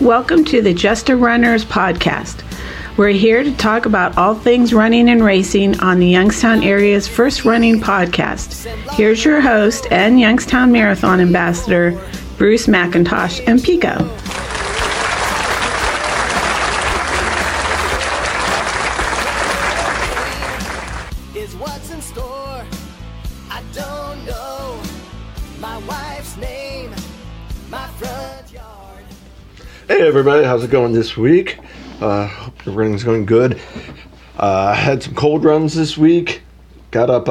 Welcome to the Just a Runners podcast. We're here to talk about all things running and racing on the Youngstown area's first running podcast. Here's your host and Youngstown Marathon ambassador, Bruce McIntosh and Pico. Hey everybody, how's it going this week? Hope the running's going good. Had some cold runs this week. Got up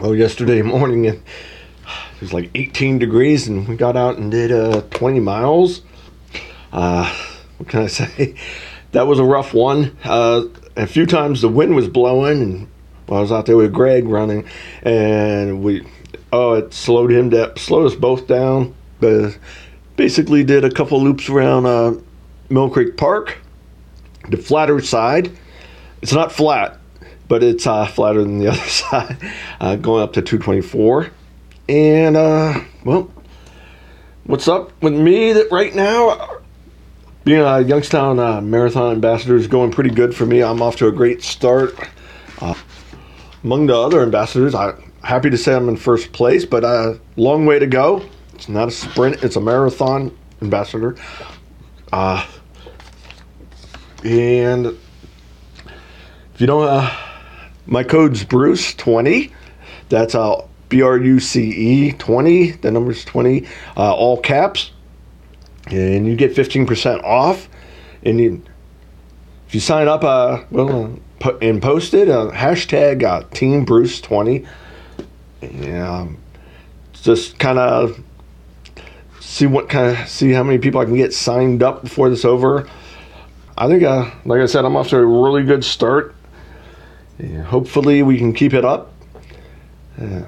yesterday morning and it was like 18 degrees and we got out and did 20 miles. What can I say? That was a rough one. A few times the wind was blowing and I was out there with Greg running and it slowed him down, slowed us both down. But basically did a couple loops around Mill Creek Park, the flatter side. It's not flat, but it's flatter than the other side, going up to 224. And, what's up with me that right now? Being a Youngstown Marathon ambassador is going pretty good for me. I'm off to a great start. Among the other ambassadors, I'm happy to say I'm in first place, but long way to go. It's not a sprint, it's a marathon, ambassador. And if you don't, my code's Bruce20. That's BRUCE 20. The number's 20, all caps. And you get 15% off. And if you sign up, and post it, hashtag Team Bruce20. And just kind of see how many people I can get signed up before this over. I think, like I said, I'm off to a really good start. Yeah, hopefully we can keep it up.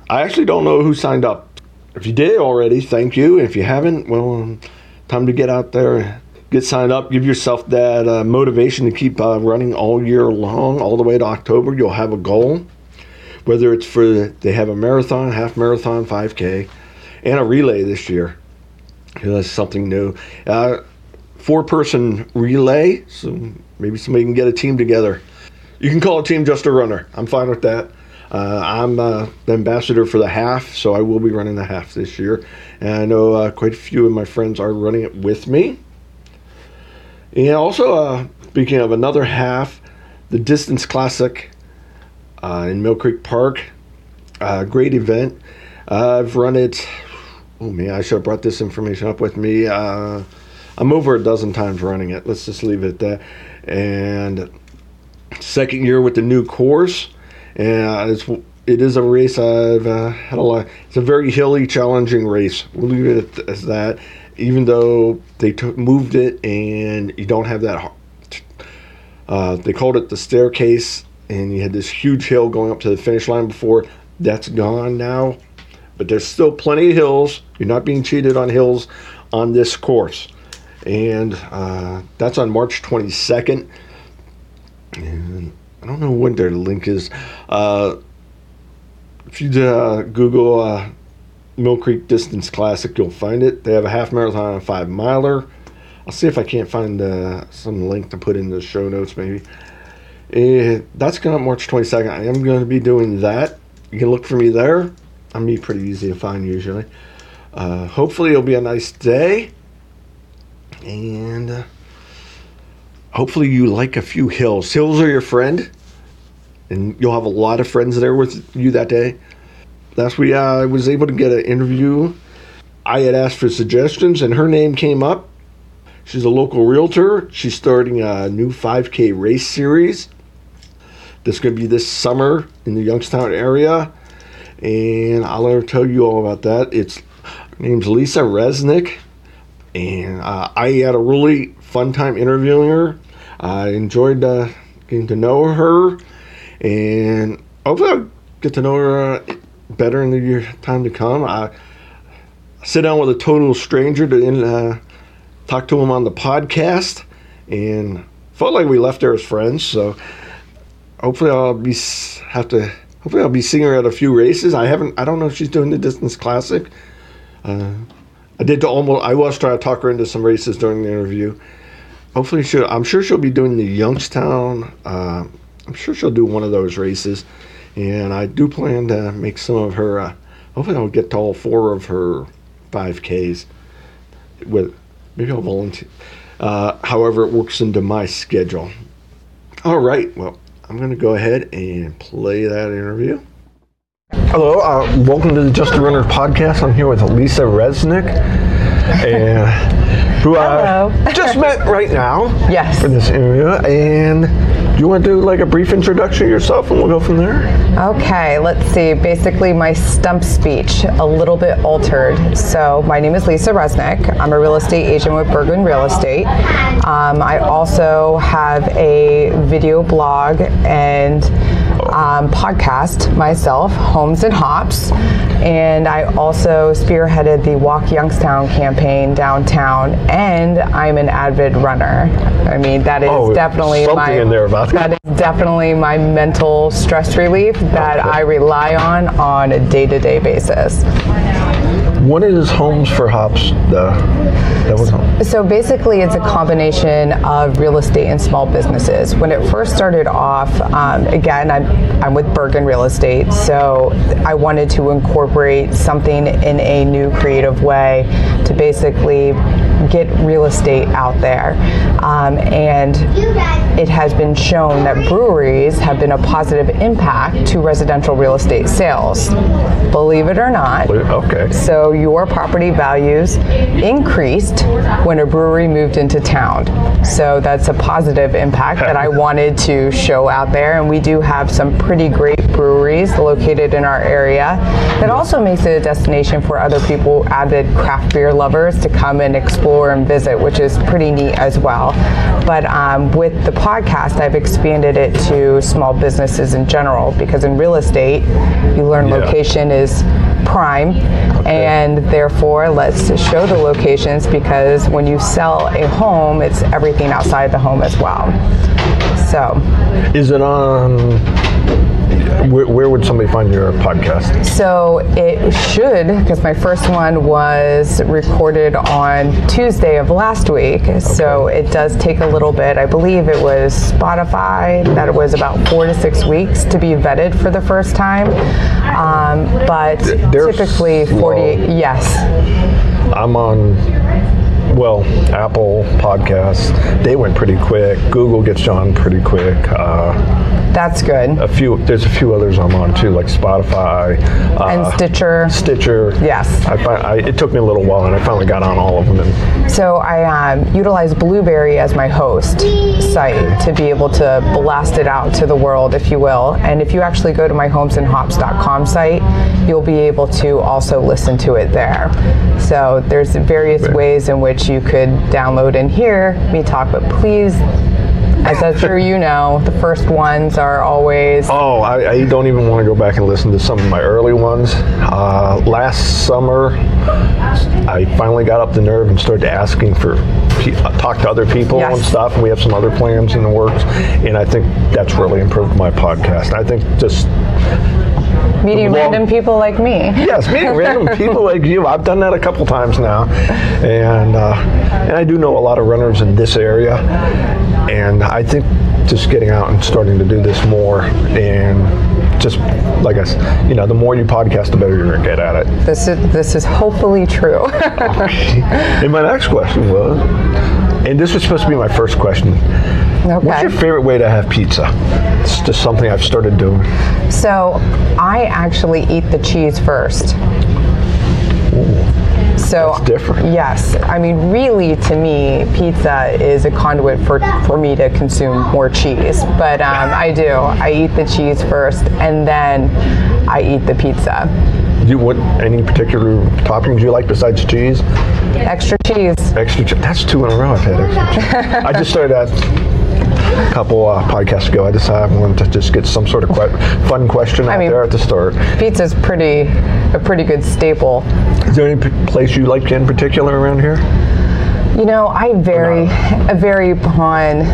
I actually don't know who signed up. If you did already, thank you. If you haven't, time to get out there, get signed up, give yourself that motivation to keep running all year long, all the way to October. You'll have a goal, whether it's they have a marathon, half marathon, 5K, and a relay this year. That's something new. 4-person relay, so maybe somebody can get a team together. You can call a team Just a Runner. I'm fine with that. I'm the ambassador for the half, so I will be running the half this year. And I know quite a few of my friends are running it with me. And also, speaking of another half, the Distance Classic in Mill Creek Park. Great event. I've run it... Oh, man, I should have brought this information up with me. I'm over a dozen times running it. Let's just leave it at that. And second year with the new course. And it is a race I've had a lot. It's a very hilly, challenging race. We'll leave it as that. Even though they moved it and you don't have that... they called it the staircase. And you had this huge hill going up to the finish line before. That's gone now. But there's still plenty of hills. You're not being cheated on hills on this course. And that's on March 22nd. And I don't know when their link is. If you Google Mill Creek Distance Classic, you'll find it. They have a half marathon and a 5-miler. I'll see if I can't find some link to put in the show notes maybe. And that's going on March 22nd. I am going to be doing that. You can look for me there. I'm pretty easy to find usually. Hopefully it'll be a nice day. And hopefully you like a few hills. Hills are your friend. And you'll have a lot of friends there with you that day. That's where I was able to get an interview. I had asked for suggestions and her name came up. She's a local realtor. She's starting a new 5K race series. That's going to be this summer in the Youngstown area. And I'll let her tell you all about that. Her name's Lisa Resnick. And I had a really fun time interviewing her. I enjoyed getting to know her. And hopefully I'll get to know her better in the time to come. I sit down with a total stranger to talk to him on the podcast. And felt like we left there as friends. So hopefully Hopefully I'll be seeing her at a few races. I don't know if she's doing the Distance Classic. I was trying to talk her into some races during the interview. Hopefully I'm sure she'll be doing the Youngstown. I'm sure she'll do one of those races. And I do plan to make some of her, hopefully I'll get to all four of her 5Ks. Maybe I'll volunteer. However it works into my schedule. All right, well, I'm going to go ahead and play that interview. Hello, welcome to the Just a Runner podcast. I'm here with Lisa Resnick, and who I just met right now. Yes. For this interview. And do you want to do like a brief introduction of yourself, and we'll go from there? Okay, let's see. Basically, my stump speech, a little bit altered. So my name is Lisa Resnick. I'm a real estate agent with Bergen Real Estate. I also have a video blog and podcast myself, Homes and Hops, and I also spearheaded the Walk Youngstown campaign downtown, and I'm an avid runner. I mean, that is definitely my mental stress relief that I rely on a day-to-day basis. What is Homes for Hops? So basically it's a combination of real estate and small businesses. When it first started off, again, I'm with Bergen Real Estate, so I wanted to incorporate something in a new creative way to basically get real estate out there. And it has been shown that breweries have been a positive impact to residential real estate sales. Believe it or not. Okay. So your property values increased when a brewery moved into town. So that's a positive impact that I wanted to show out there. And we do have some pretty great breweries located in our area. That also makes it a destination for other people, avid craft beer lovers, to come and explore and visit, which is pretty neat as well. But with the podcast, I've expanded it to small businesses in general, because in real estate, you learn location is prime, and therefore let's show the locations, because when you sell a home, it's everything outside the home as well. So is it on... Where would somebody find your podcast? So it should, because my first one was recorded on Tuesday of last week. Okay. So it does take a little bit. I believe it was Spotify that it was about 4 to 6 weeks to be vetted for the first time. But they're typically 48. Well, yes. I'm on... Well, Apple Podcasts, they went pretty quick. Google gets you on pretty quick. That's good. There's a few others I'm on too, like Spotify. And Stitcher. Yes. It took me a little while, and I finally got on all of them. So I utilized Blueberry as my host site to be able to blast it out to the world, if you will. And if you actually go to my homesandhops.com site, you'll be able to also listen to it there. So there's various ways in which you could download and hear me talk, but please, as I'm sure you know, the first ones are always... Oh, I don't even want to go back and listen to some of my early ones. Last summer, I finally got up the nerve and started asking for... talk to other people and stuff, and we have some other plans in the works, and I think that's really improved my podcast. I think just... Meeting random people like me. Yes, meeting random people like you. I've done that a couple times now. And I do know a lot of runners in this area. And I think just getting out and starting to do this more, and just like I said, you know, the more you podcast, the better you're going to get at it. This is hopefully true. Okay. And my next question was, and this was supposed to be my first question. Okay. What's your favorite way to have pizza? It's just something I've started doing. So I actually eat the cheese first. Ooh. So that's different. Yes. I mean, really, to me, pizza is a conduit for me to consume more cheese. But I do. I eat the cheese first, and then I eat the pizza. What any particular toppings you like besides cheese? Extra cheese. Extra cheese. That's two in a row I've had extra cheese. I just started a couple podcasts ago. I decided I wanted to just get some sort of fun question there at the start. Pizza's a pretty good staple. Is there any place you like in particular around here? You know, I vary upon.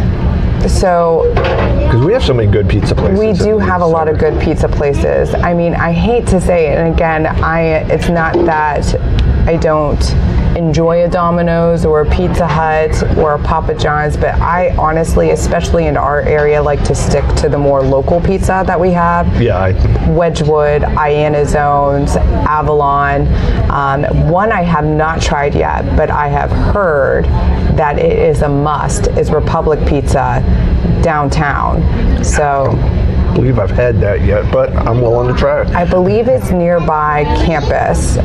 So, because we have so many good pizza places. We do have a lot of good pizza places. I mean, I hate to say it, and again, it's not that I don't enjoy a Domino's or a Pizza Hut or a Papa John's, but I honestly, especially in our area, like to stick to the more local pizza that we have. Yeah. Wedgewood, Iannazone's, Avalon. One I have not tried yet, but I have heard that it is a must, is Republic Pizza downtown. So I believe I've had that yet, but I'm willing to try it. I believe it's nearby campus,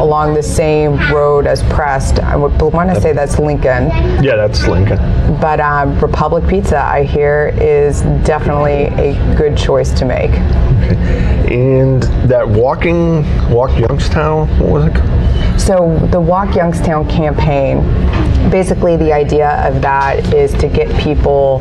along the same road as Prest. I would want to say that's Lincoln. Yeah, that's Lincoln. But Republic Pizza, I hear, is definitely a good choice to make. Okay. And that walk Youngstown, what was it called? So the Walk Youngstown campaign, basically the idea of that is to get people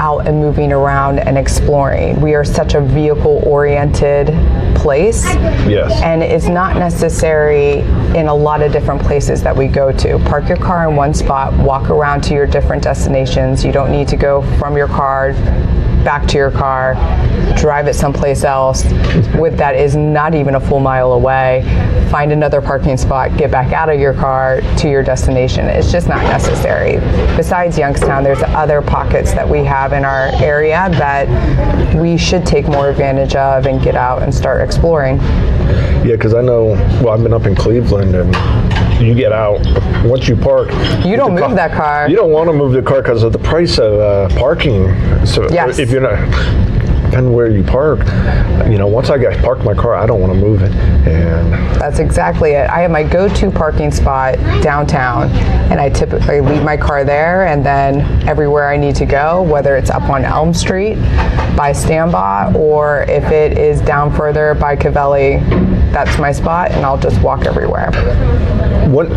out and moving around and exploring. We are such a vehicle-oriented place. Yes. And it's not necessary in a lot of different places that we go to. Park your car in one spot, walk around to your different destinations. You don't need to go from your car back to your car, drive it someplace else with that is not even a full mile away, find another parking spot, get back out of your car to your destination. It's just not necessary. Besides Youngstown, there's other pockets that we have in our area that we should take more advantage of and get out and start exploring. Yeah, because I know, well, I've been up in Cleveland, and you get out, once you park, you don't move that car. You don't want to move the car because of the price of parking. So yes. If you're not, depending where you park, you know, once I park my car, I don't want to move it. And that's exactly it. I have my go-to parking spot downtown, and I typically leave my car there, and then everywhere I need to go, whether it's up on Elm Street by Stambaugh, or if it is down further by Cavelli, that's my spot, and I'll just walk everywhere. What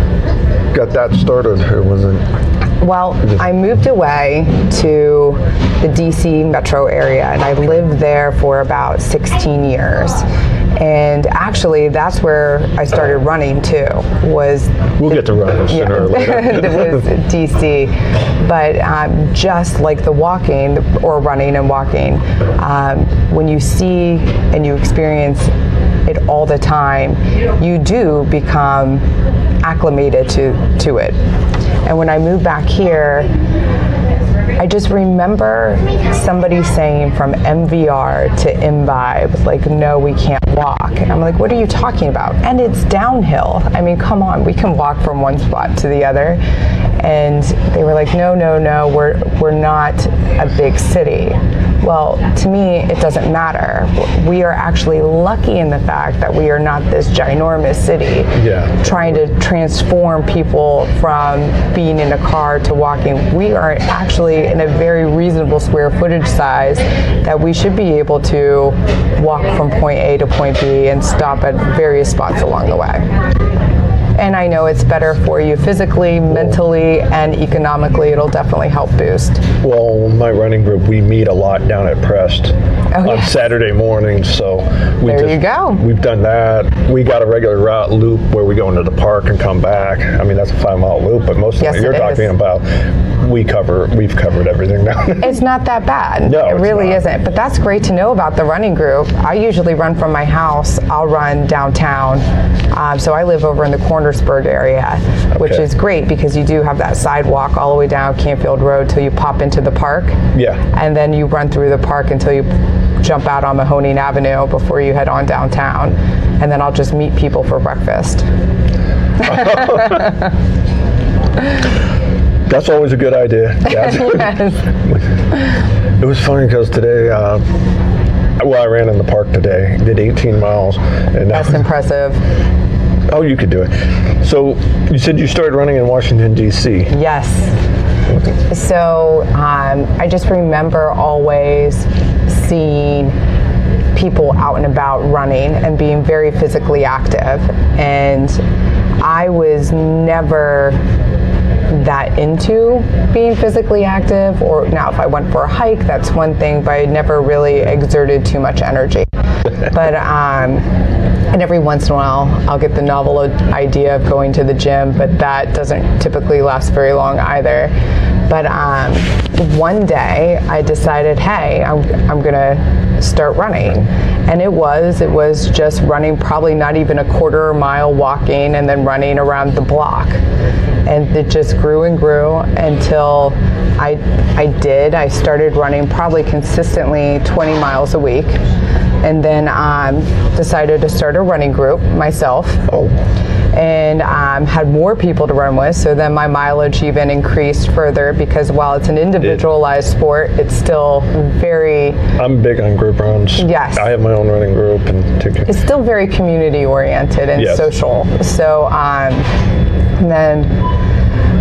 got that started, or was it? Well, I moved away to the D.C. metro area, and I lived there for about 16 years. And actually, that's where I started running, too, was... We'll get to running sooner or later. It was D.C. But just like the walking, or running and walking, when you see and you experience it all the time, you do become acclimated to it. And when I moved back here, I just remember somebody saying from MVR to Imbibe, like, no, we can't walk. And I'm like, what are you talking about? And it's downhill. I mean, come on, we can walk from one spot to the other. And they were like, no, we're not a big city. Well, to me, it doesn't matter. We are actually lucky in the fact that we are not this ginormous city. Yeah. Trying to transform people from being in a car to walking. We are actually in a very reasonable square footage size that we should be able to walk from point A to point B and stop at various spots along the way. And I know it's better for you physically, mentally, and economically. It'll definitely help boost. Well, my running group, we meet a lot down at Prest on Saturday mornings. So we've done that. We got a regular route loop where we go into the park and come back. I mean, that's a 5-mile loop, but most of what you're talking about, we've covered everything now. It's not that bad. No, it really isn't. But that's great to know about the running group. I usually run from my house. I'll run downtown. So I live over in the Cornersburg area, which is great because you do have that sidewalk all the way down Campfield Road till you pop into the park. Yeah. And then you run through the park until you jump out on Mahoning Avenue before you head on downtown. And then I'll just meet people for breakfast. That's always a good idea. Yes. It was funny because today, I ran in the park today, did 18 miles. And that's impressive. Oh, you could do it. So you said you started running in Washington, D.C. Yes. Okay. So I just remember always seeing people out and about running and being very physically active. And I was never that into being physically active, or now if I went for a hike, that's one thing, but I never really exerted too much energy. But and every once in a while, I'll get the novel idea of going to the gym, but that doesn't typically last very long either. But one day I decided, hey, I'm gonna start running. And it was just running, probably not even a quarter mile walking and then running around the block. And it just grew and grew until I started running probably consistently 20 miles a week. And then decided to start a running group myself. Oh. And had more people to run with, so then my mileage even increased further, because while it's an individualized sport, it's still very... I'm big on group runs. Yes. I have my own running group. It's still very community-oriented and yes. social. So then...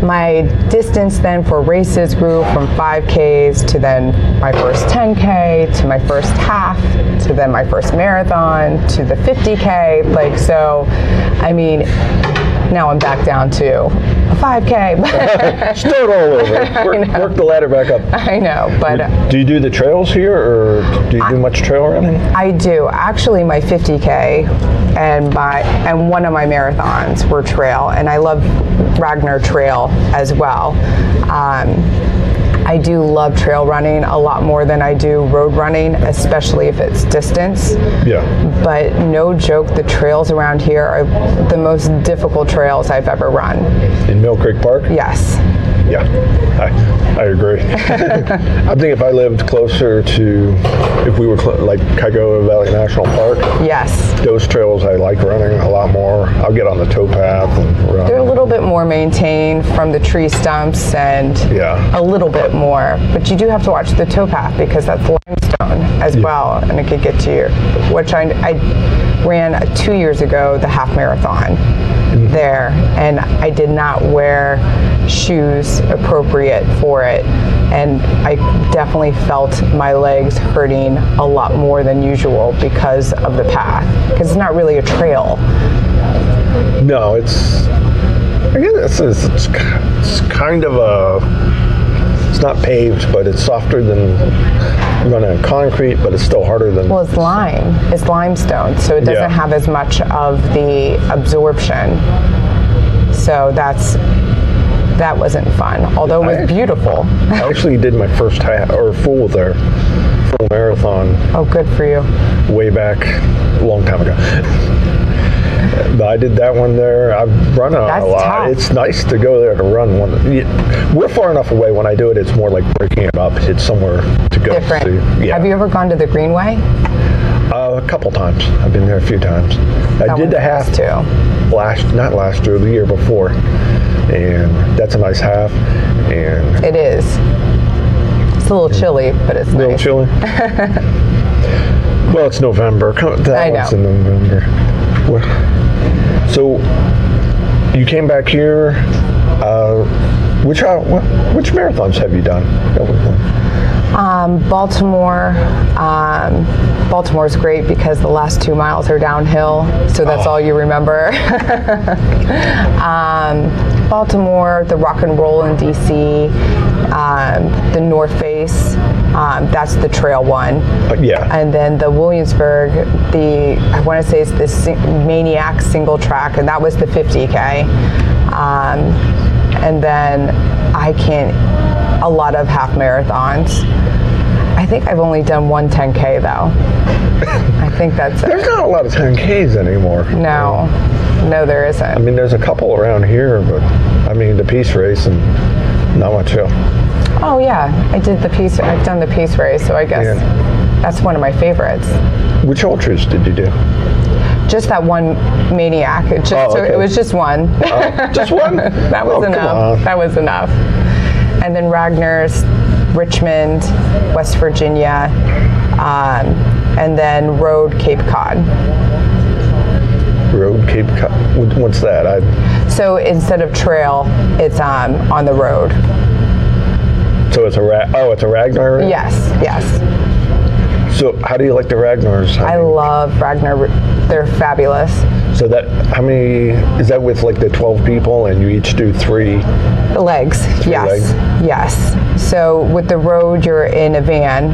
my distance then for races grew from 5Ks to then my first 10K, to my first half, to then my first marathon, to the 50K. Like, so, I mean, now I'm back down to a 5K. Start all over. Work the ladder back up. I know, but... do you do the trails here, or do you do much trail running? I do. Actually, my 50K and one of my marathons were trail, and I love Ragnar Trail as well. I do love trail running a lot more than I do road running, especially if it's distance. Yeah. But no joke, the trails around here are the most difficult trails I've ever run. In Mill Creek Park? Yes. Yeah, I agree. I think if I lived closer to, if we were like Cuyahoga Valley National Park, yes, those trails I like running a lot more. I'll get on the towpath and run. They're a little bit more maintained from the tree stumps and a little bit more, but you do have to watch the towpath because that's limestone as well, and it could get to you. Which I ran 2 years ago the half marathon there, and I did not wear shoes appropriate for it, and I definitely felt my legs hurting a lot more than usual because of the path, because it's not really a trail. No, it's kind of it's not paved, but it's softer than running on concrete, but it's still harder than... Well, it's limestone, so it doesn't have as much of the absorption, so that wasn't fun, although it was beautiful. I actually did my first full marathon. Oh, good for you. Way back, a long time ago. But I did that one there. I've run on a lot. Tough. It's nice to go there to run one. We're far enough away. When I do it, it's more like breaking it up. It's somewhere to go. Different. So, yeah. Have you ever gone to the Greenway? A couple times. I've been there a few times. I did the half too. Not last year, the year before. And that's a nice half. And it is. It's a little chilly, but it's nice. A little chilly? Well, it's November. That's in November. So you came back here. Which marathons have you done? Baltimore. Baltimore's great because the last 2 miles are downhill, so that's all you remember. Baltimore, the Rock and Roll in D.C., the North Face, that's the trail one. And then the Williamsburg, I want to say it's the Maniac single track, and that was the 50K. And then a lot of half marathons. I think I've only done one 10K though. I think that's it. There's not a lot of 10Ks anymore. No. No, there isn't. I mean, there's a couple around here, but I mean, the Peace Race and not much else. Oh yeah, I've done the Peace Race, so I guess that's one of my favorites. Which ultras did you do? Just that one Maniac. It was just one. Just one? That was enough. That was enough. And then Ragnar's, Richmond, West Virginia, and then Road Cape Cod. Road Cape Cod. What's that? So instead of trail, it's on the road. So it's a Ragnar race? Yes, yes. So how do you like the Ragnars? I love Ragnar. They're fabulous. So is that with like the 12 people and you each do three? Legs, yes. Yes. So with the road, you're in a van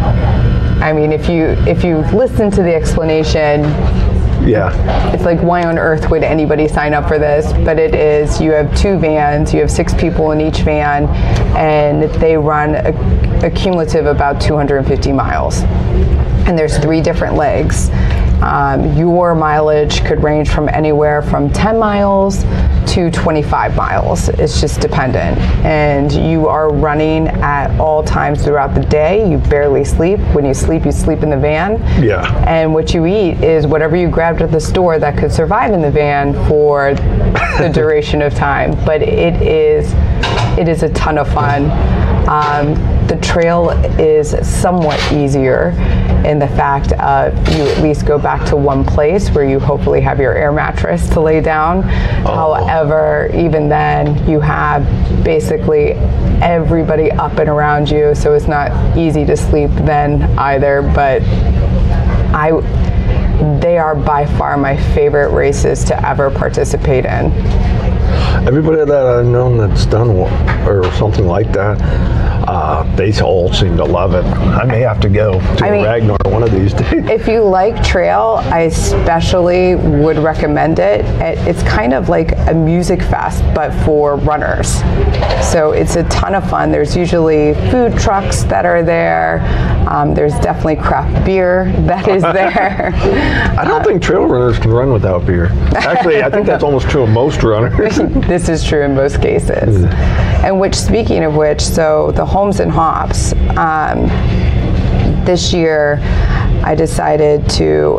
I mean, if you listen to the explanation, yeah, it's like, why on earth would anybody sign up for this? But it is, you have two vans, you have 6 people in each van, and they run a cumulative about 250 miles. And there's 3 different legs. Your mileage could range from anywhere from 10 miles to 25 miles. It's just dependent. And you are running at all times throughout the day. You barely sleep. When you sleep in the van. Yeah. And what you eat is whatever you grabbed at the store that could survive in the van for the duration of time. But it is a ton of fun. The trail is somewhat easier in the fact of you at least go back to one place where you hopefully have your air mattress to lay down. Oh. However, even then, you have basically everybody up and around you, so it's not easy to sleep then either. But they are by far my favorite races to ever participate in. Everybody that I've known that's done one or something like that, they all seem to love it. I may have to go to Ragnar one of these days. If you like trail, I especially would recommend it. It's kind of like a music fest, but for runners. So it's a ton of fun. There's usually food trucks that are there. There's definitely craft beer that is there. I don't think trail runners can run without beer. Actually, I think that's almost true of most runners. This is true in most cases. And speaking of which, so the Homes and Hops, this year I decided to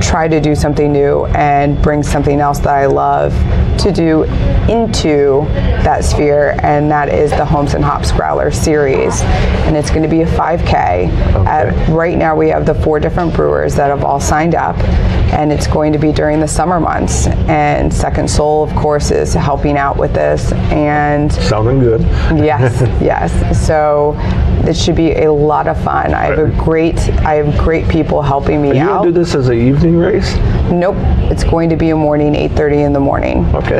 try to do something new and bring something else that I love to do into that sphere, and that is the Homes and Hops Growler series. And it's going to be a 5K. Okay. Right now we have the 4 different brewers that have all signed up, and it's going to be during the summer months. And Second Soul, of course, is helping out with this. And sounding good. Yes, yes. So this should be a lot of fun. I have great people helping me out. Are you going to do this as an evening race? Nope. It's going to be a morning, 8:30 in the morning. Okay.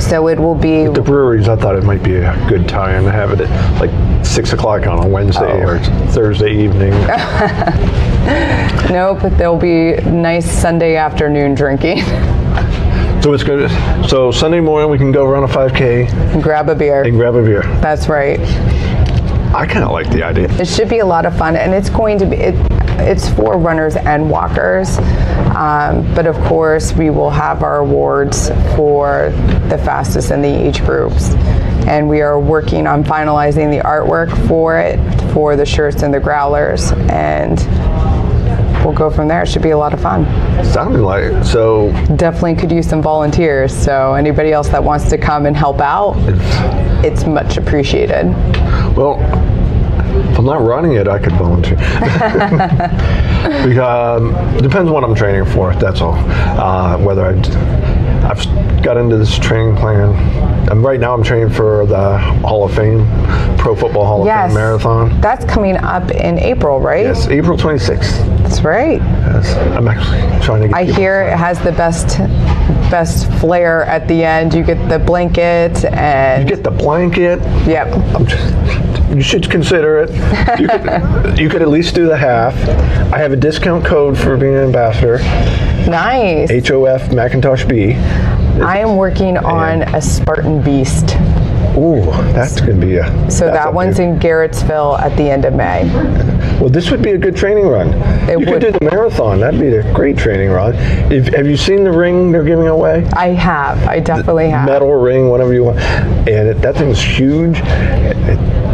So it will be... With the breweries, I thought it might be a good time to have it at like 6 o'clock on a Wednesday or Thursday evening. No, but there'll be nice Sunday afternoon drinking. So it's good. So Sunday morning we can go run a 5K. And grab a beer. And grab a beer. That's right. I kind of like the idea. It should be a lot of fun, and it's going to be... It's for runners and walkers, but of course we will have our awards for the fastest in the age groups, and we are working on finalizing the artwork for it, for the shirts and the growlers, and we'll go from there. It should be a lot of fun. Sounded like it. So definitely could use some volunteers, so anybody else that wants to come and help out, it's much appreciated. Well, if I'm not running it, I could volunteer. It depends what I'm training for, that's all. Whether I've got into this training plan. Right now I'm training for the Hall of Fame, Pro Football Hall of Fame Marathon. That's coming up in April, right? Yes, April 26th. That's right. Yes, I'm actually trying to get I hear it has the best flair at the end. You get the blanket and... You get the blanket? Yep. You should consider it. You could at least do the half. I have a discount code for being an ambassador. Nice. HOF McIntosh B. I am working on a Spartan Beast. Ooh, that's going to be a... So that one's in Garrettsville at the end of May. Well, this would be a good training run. You could do the marathon. That'd be a great training run. Have you seen the ring they're giving away? I have. I definitely have. Metal ring, whatever you want. And that thing's huge.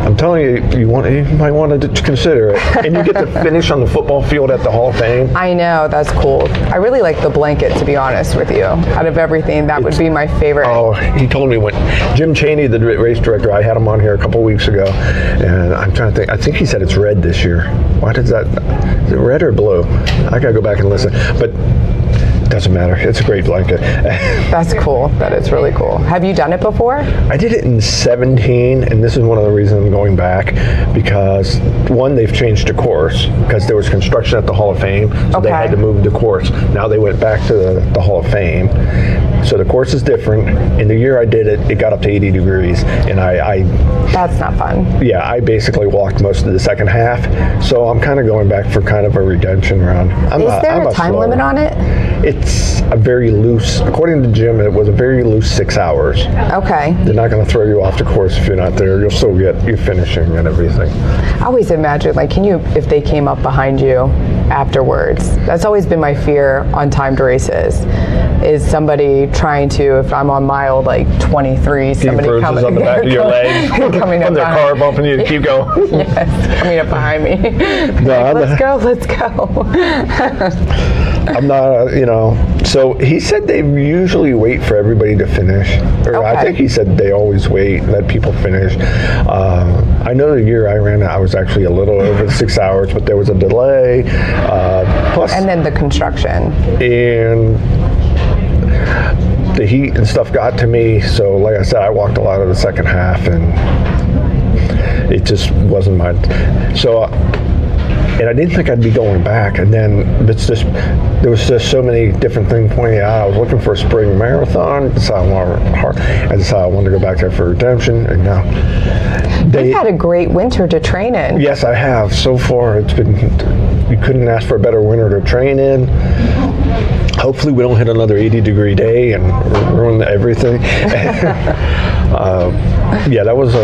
I'm telling you, you might want to consider it. And you get to finish on the football field at the Hall of Fame. I know. That's cool. I really like the blanket, to be honest with you. Out of everything, that would be my favorite. Oh, he told me when Jim Cheney, the race director, I had him on here a couple weeks ago, and I'm trying to think. I think he said it's red this year. Is it red or blue? I got to go back and listen. But Doesn't matter. It's a great blanket. That's cool. That is really cool. Have you done it before? I did it in 17, and this is one of the reasons I'm going back, because one, they've changed the course because there was construction at the Hall of Fame, so they had to move the course. Now they went back to the Hall of Fame, so the course is different. In the year I did it, it got up to 80 degrees, and I that's not fun. Yeah, I basically walked most of the second half, so I'm kind of going back for kind of a redemption run. Is there a time limit on it? It's a very loose, according to Jim, it was a very loose 6 hours. Okay. They're not going to throw you off the course if you're not there. You'll still get your finishing and everything. I always imagine, like, if they came up behind you afterwards. That's always been my fear on timed races, is somebody trying to, if I'm on mile like 23, somebody coming on the back of your leg, coming up their car bumping you to keep going. Yes, coming up behind me. No, let's go. I'm not, so he said they usually wait for everybody to finish. I think he said they always wait, let people finish. I know the year I ran, I was actually a little over 6 hours, but there was a delay. Plus, and then the construction. And the heat and stuff got to me. So, like I said, I walked a lot of the second half, and it just wasn't my... So... And I didn't think I'd be going back. And then there was just so many different things pointing out. I was looking for a spring marathon. I decided I wanted to go back there for redemption. And now you've had a great winter to train in. Yes, I have. So far, it's been, you couldn't ask for a better winter to train in. Hopefully, we don't hit another 80-degree day and ruin everything. That was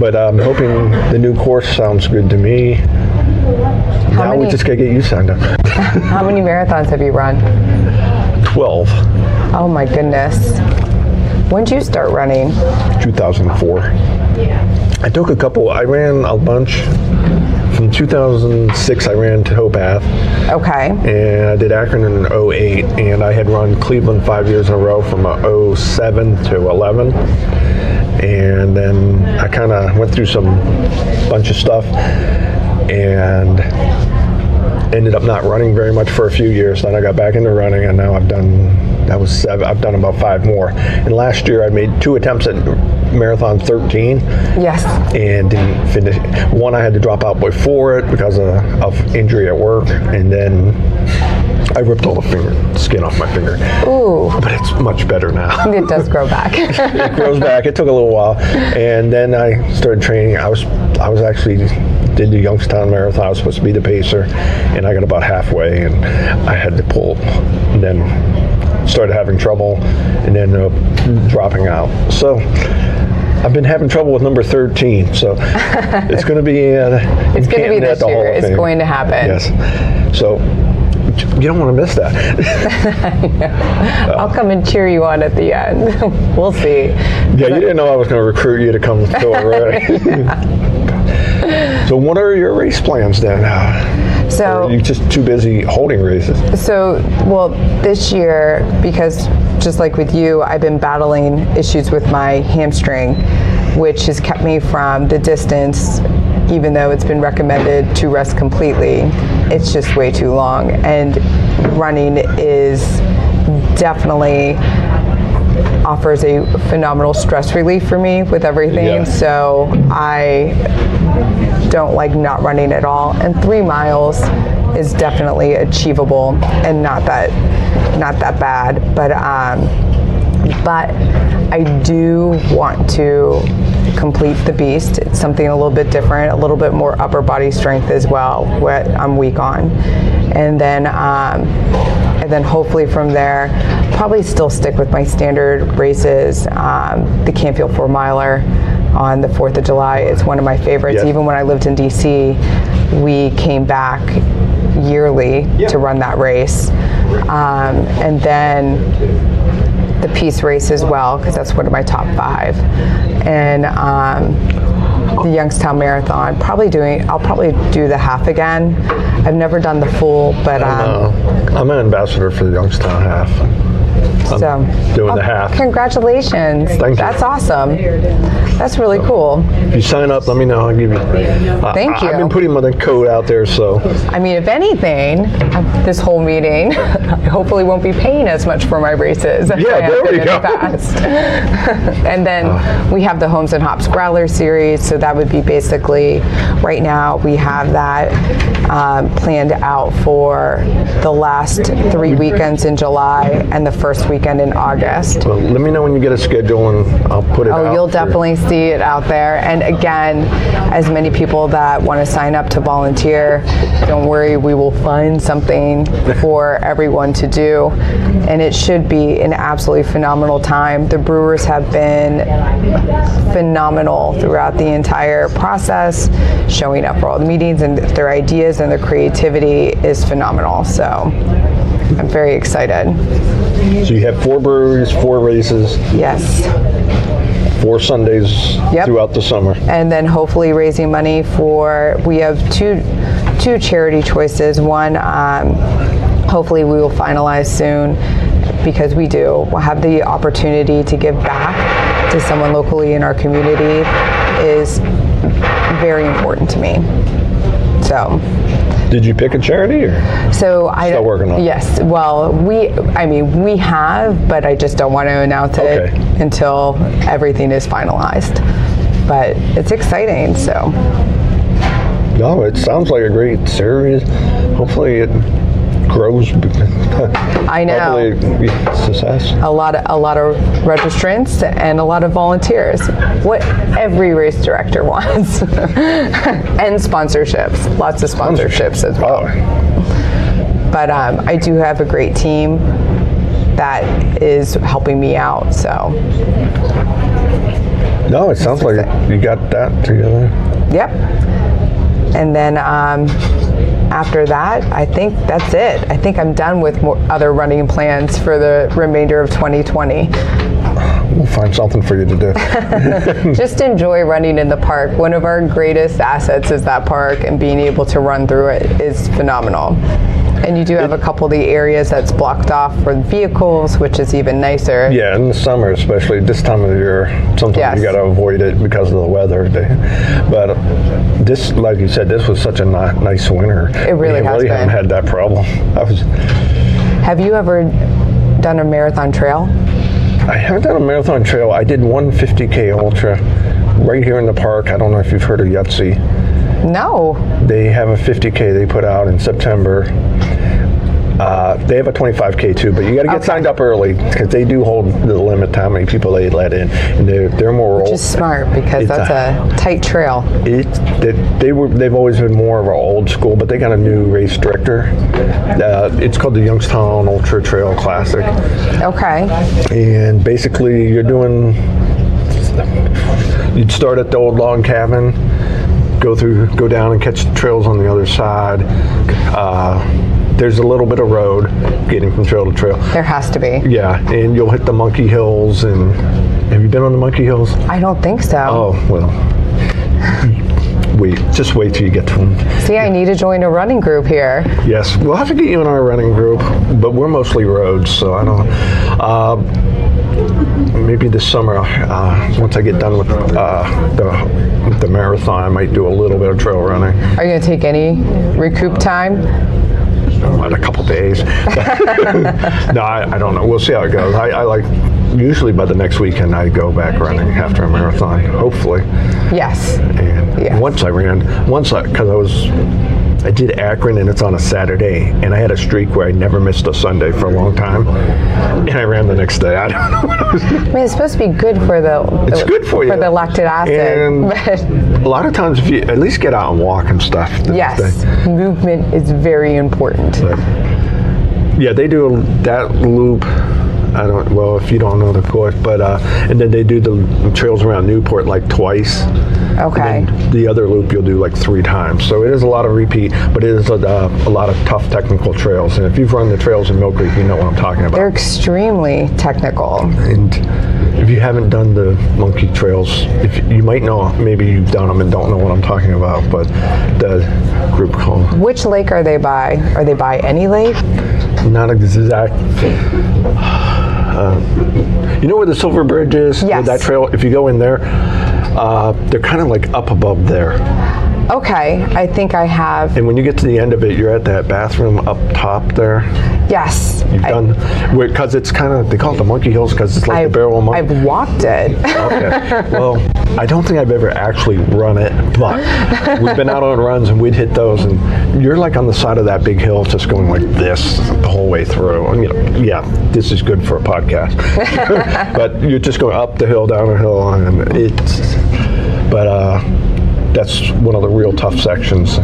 but I'm hoping the new course sounds good to me. Now we just gotta get you signed up. How many marathons have you run? 12. Oh my goodness. When did you start running? 2004. Yeah. I ran a bunch. From 2006, I ran Towpath. Okay. And I did Akron in 08, and I had run Cleveland 5 years in a row from 07 to 11. And then I kind of went through some bunch of stuff and ended up not running very much for a few years. Then I got back into running, and now I've done about 5 more. And last year I made 2 attempts at marathon 13. Yes. And didn't finish. One, I had to drop out before it because of injury at work, and then I ripped all the skin off my finger. Ooh. But it's much better now. It does grow back. It grows back. It took a little while. And then I started training. I was actually did the Youngstown Marathon. I was supposed to be the pacer, and I got about halfway, and I had to pull, and then started having trouble, and then dropping out. So I've been having trouble with number 13, so it's going to be it's going to be this year. It's going to happen. Yes. So you don't want to miss that. Yeah. I'll come and cheer you on at the end. We'll see. Yeah, you didn't know I was going to recruit you to come to a race. So what are your race plans then? So, or are you just too busy holding races? So, well, this year, because just like with you, I've been battling issues with my hamstring, which has kept me from the distance, even though it's been recommended to rest completely. It's just way too long, and running is definitely offers a phenomenal stress relief for me with everything. Yeah. So I don't like not running at all, and 3 miles is definitely achievable and not that bad, but I do want to complete the beast. It's something a little bit different, a little bit more upper body strength as well, what I'm weak on. And then hopefully from there, probably still stick with my standard races, the Campfield 4-miler on the 4th of July. It's one of my favorites. Yes. Even when I lived in D.C., we came back yearly to run that race. And then the Peace Race as well, because that's one of my top 5, and the Youngstown Marathon. I'll probably do the half again. I've never done the full, but I'm an ambassador for the Youngstown half. doing the half. Congratulations. Thank you. That's awesome. That's really cool. If you sign up, let me know. I'll give you. Thank you. I've been putting my code out there, so. I mean, if anything, this whole meeting, I hopefully won't be paying as much for my races. Yeah, there we go. And then we have the Homes and Hops Growler series, so that would be basically, right now we have that planned out for the last 3 weekends in July and the first weekend in August. Well, let me know when you get a schedule and I'll put it out. Oh, you'll definitely see it out there. And again, as many people that want to sign up to volunteer, don't worry, we will find something for everyone to do. And it should be an absolutely phenomenal time. The brewers have been phenomenal throughout the entire process, showing up for all the meetings, and their ideas and their creativity is phenomenal. So I'm very excited. So you have 4 breweries, 4 races. Yes. 4 Sundays throughout the summer. And then hopefully raising money for, we have two charity choices. One, hopefully we will finalize soon, because we do. We'll have the opportunity to give back to someone locally in our community is very important to me. So. Did you pick a charity, or still working on it? Yes. Well, we have, but I just don't want to announce it until everything is finalized. But it's exciting, so. No, it sounds like a great series. Hopefully it grows. I know. Hopefully it's success. A lot of registrants and a lot of volunteers. What every race director wants. And sponsorships. Lots of sponsorships as well. Oh. But I do have a great team that is helping me out, so. No, it sounds like you got that together. Yep. And then after that, I think that's it. I think I'm done with other running plans for the remainder of 2020. We'll find something for you to do. Just enjoy running in the park. One of our greatest assets is that park, and being able to run through it is phenomenal. And you do have a couple of the areas that's blocked off for vehicles, which is even nicer. Yeah, in the summer, especially this time of year, sometimes you got to avoid it because of the weather. But this, like you said, this was such a nice winter. It really has been. I haven't had that problem. Have you ever done a marathon trail? I haven't done a marathon trail. I did 150K ultra right here in the park. I don't know if you've heard of Yutzy. No. They have a 50K they put out in September. They have a 25K too, but you got to get signed up early, because they do hold the limit to how many people they let in. And they're more. Which is smart, because that's a tight trail. They've always been more of an old school, but they got a new race director. It's called the Youngstown Ultra Trail Classic. Okay. And basically, you'd start at the old log cabin, go down and catch the trails on the other side. There's a little bit of road getting from trail to trail. There has to be. Yeah, and you'll hit the Monkey Hills. And have you been on the Monkey Hills? I don't think so. Oh, well, just wait till you get to them. See, I need to join a running group here. Yes, we'll have to get you in our running group, but we're mostly roads, so I don't. Maybe this summer, once I get done with the marathon, I might do a little bit of trail running. Are you going to take any recoup time? In a couple days. No, I don't know. We'll see how it goes. Usually by the next weekend, I go back running after a marathon, hopefully. Yes. And I did Akron, and it's on a Saturday, and I had a streak where I never missed a Sunday for a long time, and I ran the next day. I don't know what I was doing. It's supposed to be good for It's good for you. For the lactic acid. And a lot of times, if you at least get out and walk and stuff. Yes, movement is very important. But, yeah, they do that loop. If you don't know the course, but and then they do the trails around Newport like twice. Okay. And then the other loop you'll do 3 times. So it is a lot of repeat, but it is a lot of tough technical trails. And if you've run the trails in Mill Creek, you know what I'm talking about. They're extremely technical. And if you haven't done the monkey trails, you might know, maybe you've done them and don't know what I'm talking about, but the group call. Which lake are they by? Are they by any lake? Not exact. You know where the Silver Bridge is? Yes. That trail, if you go in there, they're kind of like up above there. Okay, I think I have. And when you get to the end of it, you're at that bathroom up top there. Yes. You've done, because it's kind of, they call it the Monkey Hills because it's like the barrel of monkey. I've walked it. Okay. Well, I don't think I've ever actually run it, but we've been out on runs and we'd hit those, and you're like on the side of that big hill just going like this the whole way through. And, you know, yeah, this is good for a podcast. But you're just going up the hill, down the hill, and it's, but, that's one of the real tough sections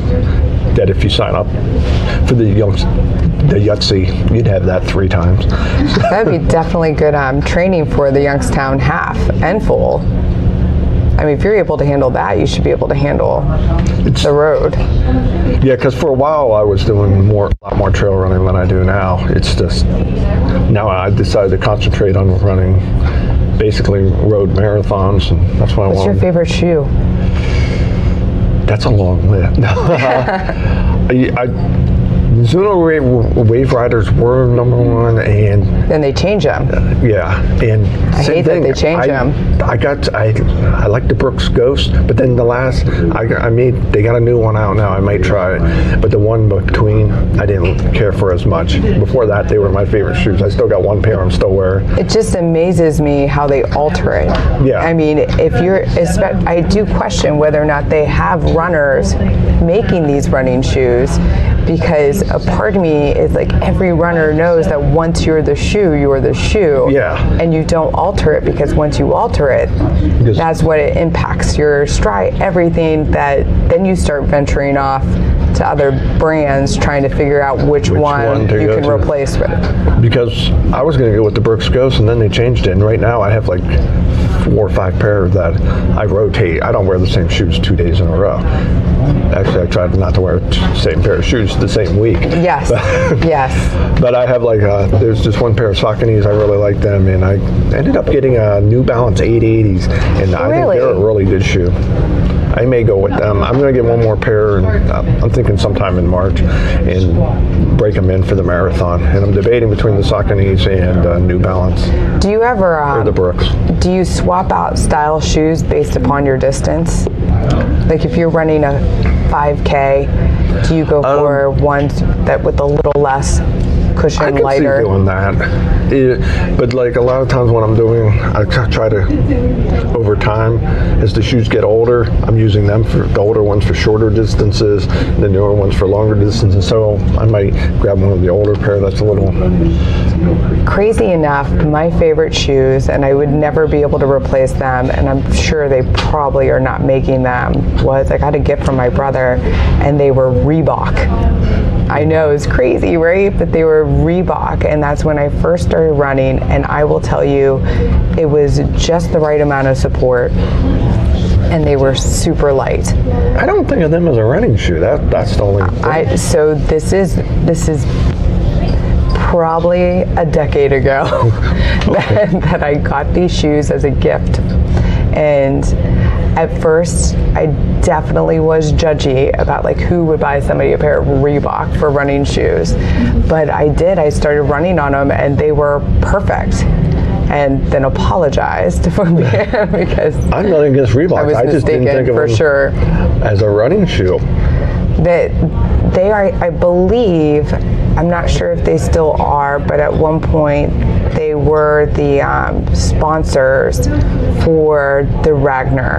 that if you sign up for the Yutzy, you'd have that 3 times. That would be definitely good training for the Youngstown half and full. I mean, if you're able to handle that, you should be able to handle the road. Yeah, because for a while I was doing a lot more trail running than I do now. It's just, now I decided to concentrate on running basically road marathons, and that's what I want. What's your favorite shoe? That's a long list. Mizuno Wave Riders were number 1, and then they change them. Yeah, and I hate that they change them. I like the Brooks Ghost, but then the last they got a new one out now. I might try it, but the one between I didn't care for as much. Before that, they were my favorite shoes. I still got one pair I'm still wearing. It just amazes me how they alter it. Yeah, I mean, I do question whether or not they have runners making these running shoes. Because a part of me is like, every runner knows that once you're the shoe, you're the shoe. Yeah. And you don't alter it, because once you alter it, that's what it impacts your stride, everything that, then you start venturing off to other brands trying to figure out which one you can replace with. Because I was gonna go with the Brooks Ghost and then they changed it, and right now I have like 4 or 5 pairs that I rotate. I don't wear the same shoes 2 days in a row. Actually, I tried not to wear the same pair of shoes the same week. Yes, yes. But I have there's just one pair of Sauconys. I really like them, and I ended up getting a New Balance 880s, and I think they're a really good shoe. I may go with them. I'm going to get one more pair, and I'm thinking sometime in March, and break them in for the marathon. And I'm debating between the Sauconys and New Balance. Do you ever or the Brooks? Do you swap out style shoes based upon your distance? Like if you're running a 5K, do you go for ones that with a little less cushion, lighter? I can see doing that. But like a lot of times when I'm doing, I try to, over time, as the shoes get older, I'm using them for the older ones for shorter distances, and the newer ones for longer distances. So I might grab one of the older pair that's a little. Crazy enough, my favorite shoes, and I would never be able to replace them, and I'm sure they probably are not making them, was I got a gift from my brother, and they were Reebok. I know, it's crazy, right? But they were Reebok, and that's when I first started running, and I will tell you, it was just the right amount of support, and they were super light. I don't think of them as a running shoe. That's the only thing. So this is probably a decade ago that I got these shoes as a gift. And at first, I definitely was judgy about like who would buy somebody a pair of Reebok for running shoes. But I did. I started running on them, and they were perfect. And then apologized for me because I'm not against Reebok. I just didn't think of them as a running shoe. That they are, I believe. I'm not sure if they still are, but at one point they were the sponsors for the Ragnar,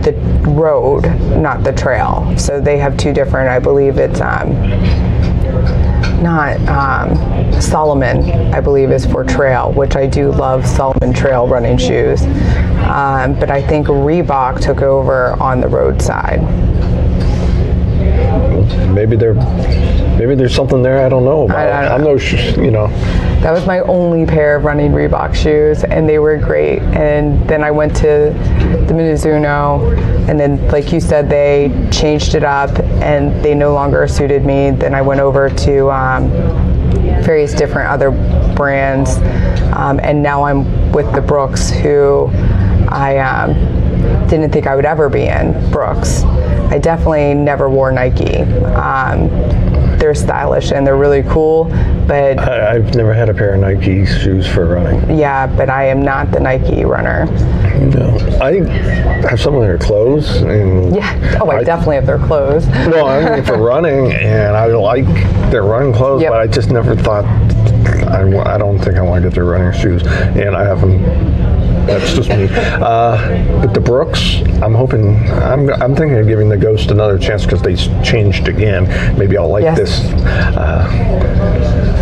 the road, not the trail. So they have 2 different, I believe it's Salomon, I believe is for trail, which I do love Salomon trail running shoes. But I think Reebok took over on the road side. Maybe there's something there I don't know about. I don't know. That was my only pair of running Reebok shoes, and they were great. And then I went to the Mizuno, and then, like you said, they changed it up, and they no longer suited me. Then I went over to various different other brands, and now I'm with the Brooks, who I didn't think I would ever be in, Brooks. I definitely never wore Nike. They're stylish and they're really cool, but I've never had a pair of Nike shoes for running. Yeah, but I am not the Nike runner. No, I have some of their clothes, and yeah, oh, I definitely have their clothes. No, I mean for running, and I like their running clothes, yep. But I just never thought I don't think I want to get their running shoes, and I haven't. That's just me. But the Brooks, I'm thinking of giving the Ghost another chance because they changed again. Maybe I'll like this.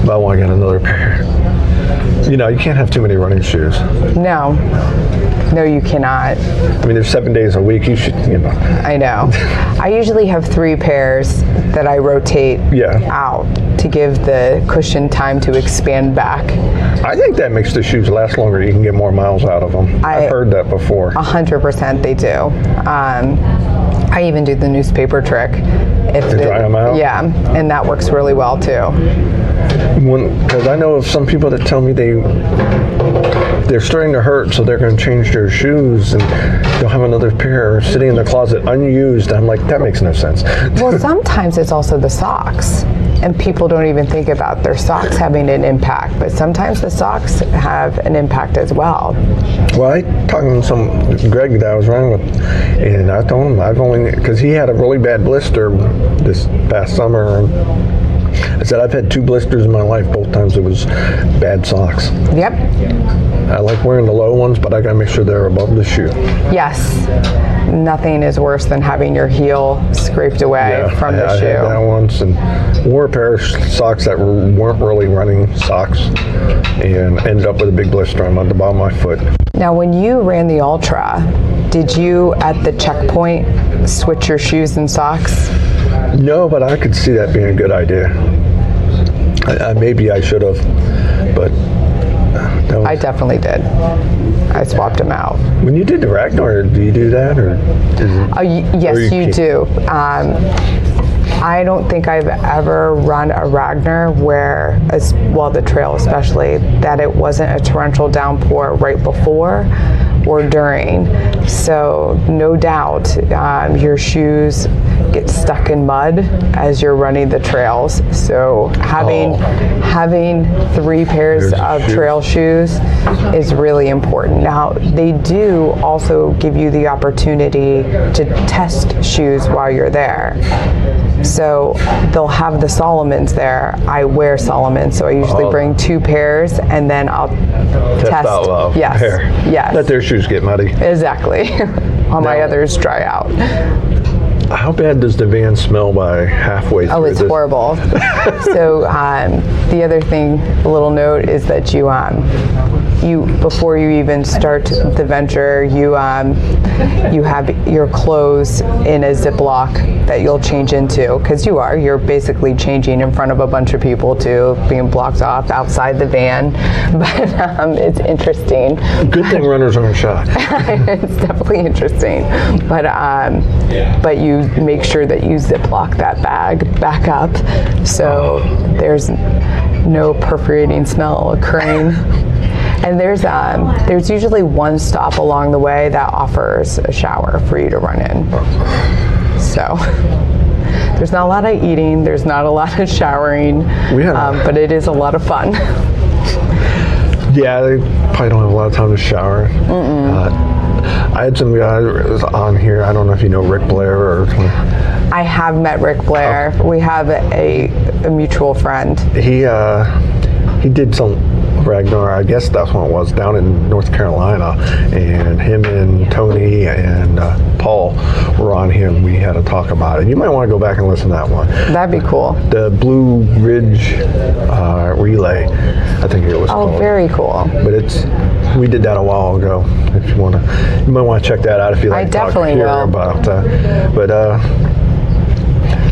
But I want to get another pair. You know, you can't have too many running shoes. No. No, you cannot. I mean, there's 7 days a week. You should, you know. I know. I usually have 3 pairs that I rotate out to give the cushion time to expand back. I think that makes the shoes last longer. You can get more miles out of them. I've heard that before. 100% they do. I even do the newspaper trick. To dry them out? Yeah, and that works really well, too. Because I know of some people that tell me they're starting to hurt, so they're going to change their shoes and they'll have another pair sitting in the closet unused. I'm like, that makes no sense. Well, sometimes it's also the socks, and people don't even think about their socks having an impact, but sometimes the socks have an impact as well. Well, I talked to Greg that I was running with, and I told him because he had a really bad blister this past summer. I said, I've had 2 blisters in my life. Both times it was bad socks. Yep. I like wearing the low ones, but I got to make sure they're above the shoe. Yes. Nothing is worse than having your heel scraped away from the shoe. I had that once and wore a pair of socks that weren't really running socks and ended up with a big blister on the bottom of my foot. Now, when you ran the Ultra, did you at the checkpoint switch your shoes and socks? No, but I could see that being a good idea. Maybe I should have, but... I definitely did. I swapped them out. When you did the Ragnar, do you do that? Yes, you do. I don't think I've ever run a Ragnar where, the trail especially, that it wasn't a torrential downpour right before or during. So no doubt your shoes get stuck in mud as you're running the trails. So having 3 pairs of trail shoes is really important. Now, they do also give you the opportunity to test shoes while you're there. So they'll have the Salomons there. I wear Salomons, so I usually bring 2 pairs, and then I'll test out loud. Yes, pair. Yes. Let their shoes get muddy. Exactly. All my others dry out. How bad does the van smell by halfway through? Oh, it's horrible. So the other thing, a little note, is that you before you even start the venture, you have your clothes in a Ziploc that you'll change into, because you're basically changing in front of a bunch of people too, being blocked off outside the van. But it's interesting. Good thing runners aren't shot. It's definitely interesting. But but you make sure that you Ziploc that bag back up, so there's no perforating smell occurring. And there's usually one stop along the way that offers a shower for you to run in. So there's not a lot of eating, there's not a lot of showering, but it is a lot of fun. Yeah, they probably don't have a lot of time to shower. I had some guy on here, I don't know if you know Rick Blair or... I have met Rick Blair. We have a mutual friend. He did some... Ragnar, I guess that's when it was, down in North Carolina, and him and Tony and Paul were on here, and we had a talk about it. You might want to go back and listen to that one. That'd be cool. The Blue Ridge Relay, I think it was called. Oh, very cool. But we did that a while ago. If you want to, you might want to check that out if you like to talk about that. But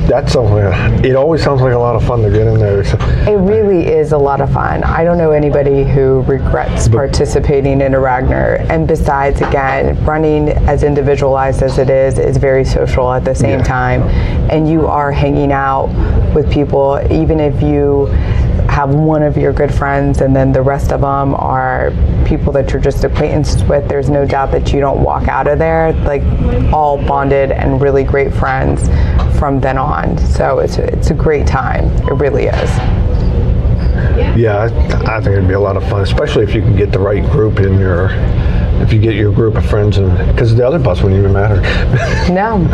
that's something. It always sounds like a lot of fun to get in there. It really is a lot of fun. I don't know anybody who regrets participating in a Ragnar. And besides, again, running, as individualized as it is very social at the same time. And you are hanging out with people, even if you have one of your good friends, and then the rest of them are people that you're just acquaintances with. There's no doubt that you don't walk out of there like all bonded and really great friends from then on. So it's a great time. It really is. Yeah, I think it'd be a lot of fun, especially if you can get the right group in your. If you get your group of friends, and because the other bus wouldn't even matter. No.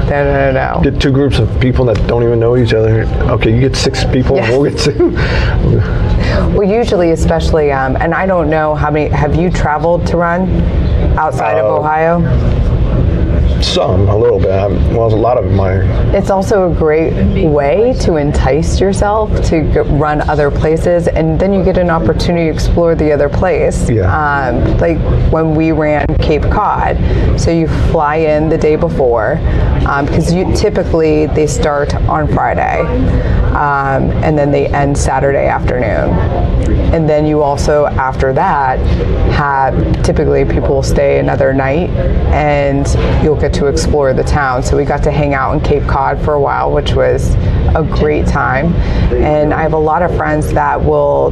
Get two groups of people that don't even know each other. Okay, you get six people, yes. We'll get two. Well, usually, especially, and I don't know how many. Have you traveled to run outside of Ohio? Some, a little bit. Well, a lot of my. It's also a great way to entice yourself to run other places, and then you get an opportunity to explore the other place. Yeah. Like when we ran Cape Cod, so you fly in the day before, because you typically they start on Friday, and then they end Saturday afternoon. And then you also, after that, have typically people will stay another night and you'll get to explore the town. So we got to hang out in Cape Cod for a while, which was a great time. And I have a lot of friends that will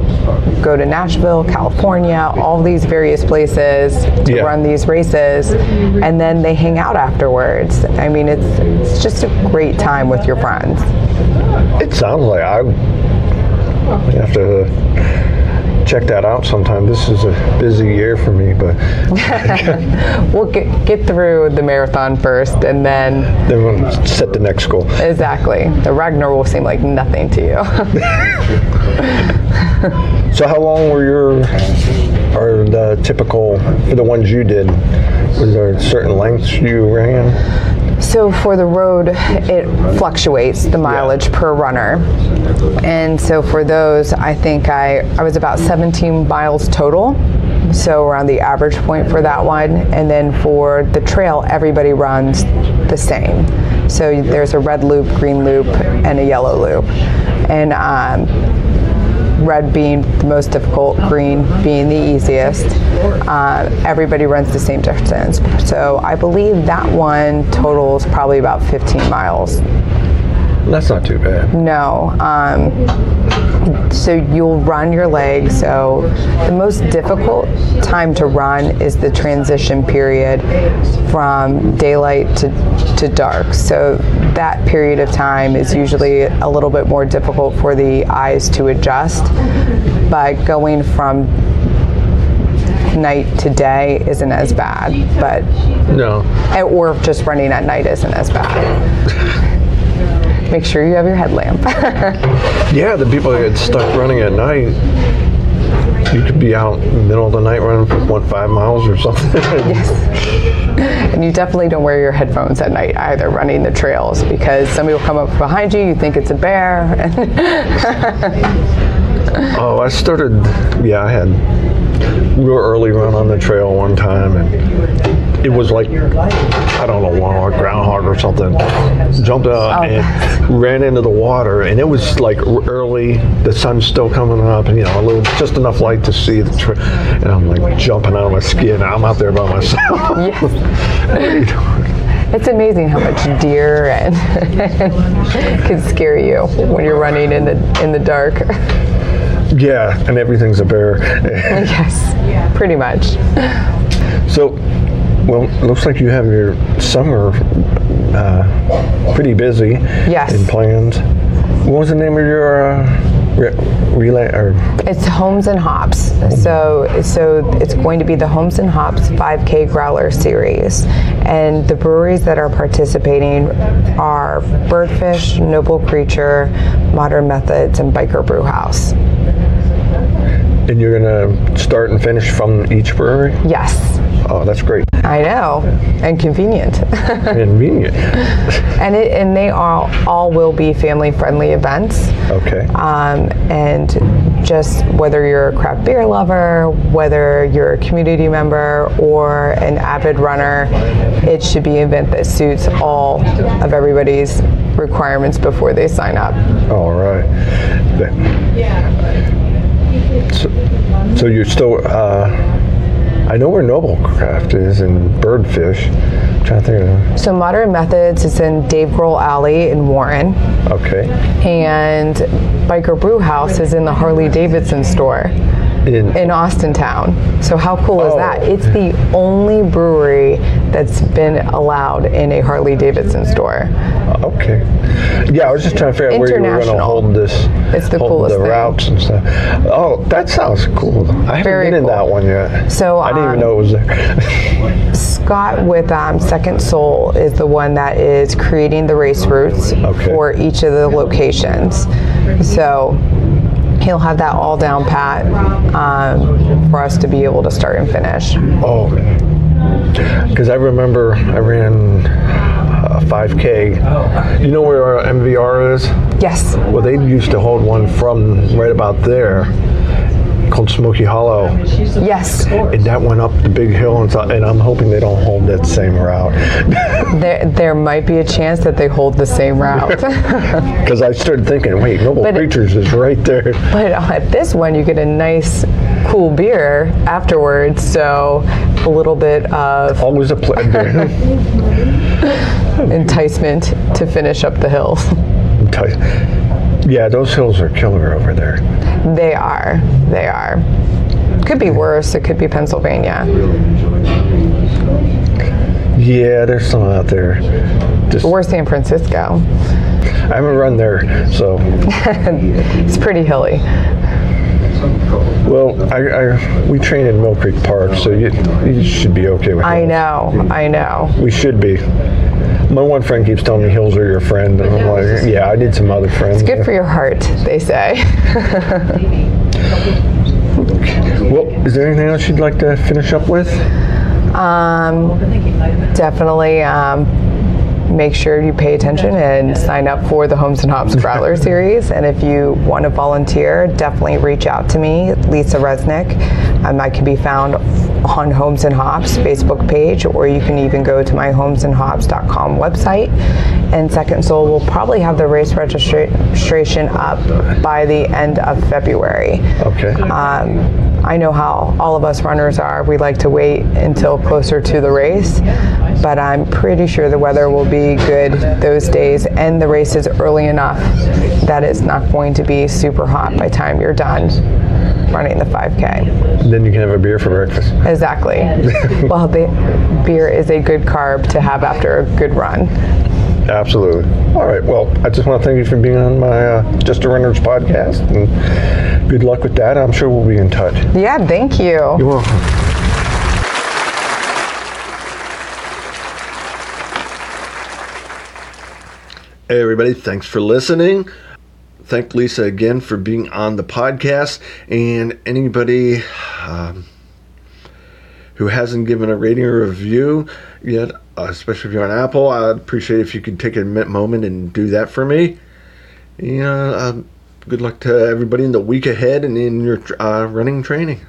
go to Nashville, California, all these various places to run these races, and then they hang out afterwards. I mean, it's just a great time with your friends. It sounds like I have to check that out sometime. This is a busy year for me, but we'll get through the marathon first, and then we'll set the next goal. Exactly. The Ragnar will seem like nothing to you. So how long were the typical, for the ones you did, was there certain lengths you ran? So for the road, it fluctuates, the mileage per runner. And so for those, I think I was about 17 miles total. So around the average point for that one. And then for the trail, everybody runs the same. So there's a red loop, green loop, and a yellow loop. And red being the most difficult, green being the easiest. Everybody runs the same distance. So I believe that one totals probably about 15 miles. That's not too bad. No. So you'll run your leg. So the most difficult time to run is the transition period from daylight to dark. So that period of time is usually a little bit more difficult for the eyes to adjust. But going from night to day isn't as bad. But no. Or just running at night isn't as bad. Make sure you have your headlamp. Yeah, the people that get stuck running at night, you could be out in the middle of the night running for 5 miles or something. Yes. And you definitely don't wear your headphones at night either, running the trails, because somebody will come up behind you, you think it's a bear. Oh, I started, I had real early run on the trail one time, and it was like, I don't know, a groundhog or something. Jumped out and ran into the water, and it was like early, the sun's still coming up, and a little, just enough light to see the trail. And I'm like jumping out of my skin. I'm out there by myself. Yes. What are you doing? It's amazing how much deer and can scare you when you're running in the dark. Yeah, and everything's a bear. Yes, pretty much. So. Well, it looks like you have your summer pretty busy. Yes. And plans. What was the name of your relay? It's Homes and Hops. So it's going to be the Homes and Hops 5K Growler Series. And the breweries that are participating are Birdfish, Noble Creature, Modern Methods, and Biker Brew House. And you're going to start and finish from each brewery? Yes. Oh, that's great. I know, and convenient. Convenient. And they all will be family-friendly events. Okay. And just whether you're a craft beer lover, whether you're a community member, or an avid runner, it should be an event that suits all of everybody's requirements before they sign up. All right. So you're still I know where Noblecraft is and Birdfish. I'm trying to think of it. So Modern Methods is in Dave Grohl Alley in Warren. Okay. And Biker Brew House is in the Harley Davidson store in Austintown. So how cool is that? It's the only brewery that's been allowed in a Harley Davidson store. Okay. Yeah, I was just trying to figure out where you were going to hold this. It's the coolest thing. The routes and stuff. Oh, that sounds cool. I haven't been in that one yet. So I didn't even know it was there. Scott with Second Soul is the one that is creating the race routes for each of the locations. So he'll have that all down pat for us to be able to start and finish. Oh, because I remember I ran a 5K. You know where our MVR is? Yes. Well, they used to hold one from right about there called Smoky Hollow. Yes. And that went up the big hill, and I'm hoping they don't hold that same route. There might be a chance that they hold the same route. Because I started thinking, wait, Noble Creatures is right there. But at this one, you get a nice, cool beer afterwards, so a little bit of... Always a play. Enticement to finish up the hills. Yeah, those hills are killer over there. They are. Could be worse. It could be Pennsylvania. Yeah, there's some out there. We're San Francisco. I haven't run there, so. It's pretty hilly. Well, we train in Mill Creek Park, so you should be okay with it. I know. We should be. My one friend keeps telling me hills are your friend, and I'm like, yeah, I need some other friends. It's good for your heart, they say. Well, is there anything else you'd like to finish up with? Definitely. Make sure you pay attention and sign up for the Homes and Hops Growler Series. And if you want to volunteer, definitely reach out to me, Lisa Resnick. I can be found on Homes and Hops Facebook page, or you can even go to my homesandhops.com website. And Second Soul will probably have the race registration up by the end of February. Okay. I know how all of us runners are. We like to wait until closer to the race, but I'm pretty sure the weather will be good those days, and the race is early enough that it's not going to be super hot by the time you're done running the 5K. Then you can have a beer for breakfast. Exactly. Well, the beer is a good carb to have after a good run. Absolutely. All right. Well, I just want to thank you for being on my Just a Runner's podcast, and good luck with that. I'm sure we'll be in touch. Yeah, thank you. You're welcome. Hey, everybody. Thanks for listening. Thank Lisa again for being on the podcast. And anybody who hasn't given a rating or review yet, especially if you're on Apple, I'd appreciate if you could take a moment and do that for me. Good luck to everybody in the week ahead and in your running training.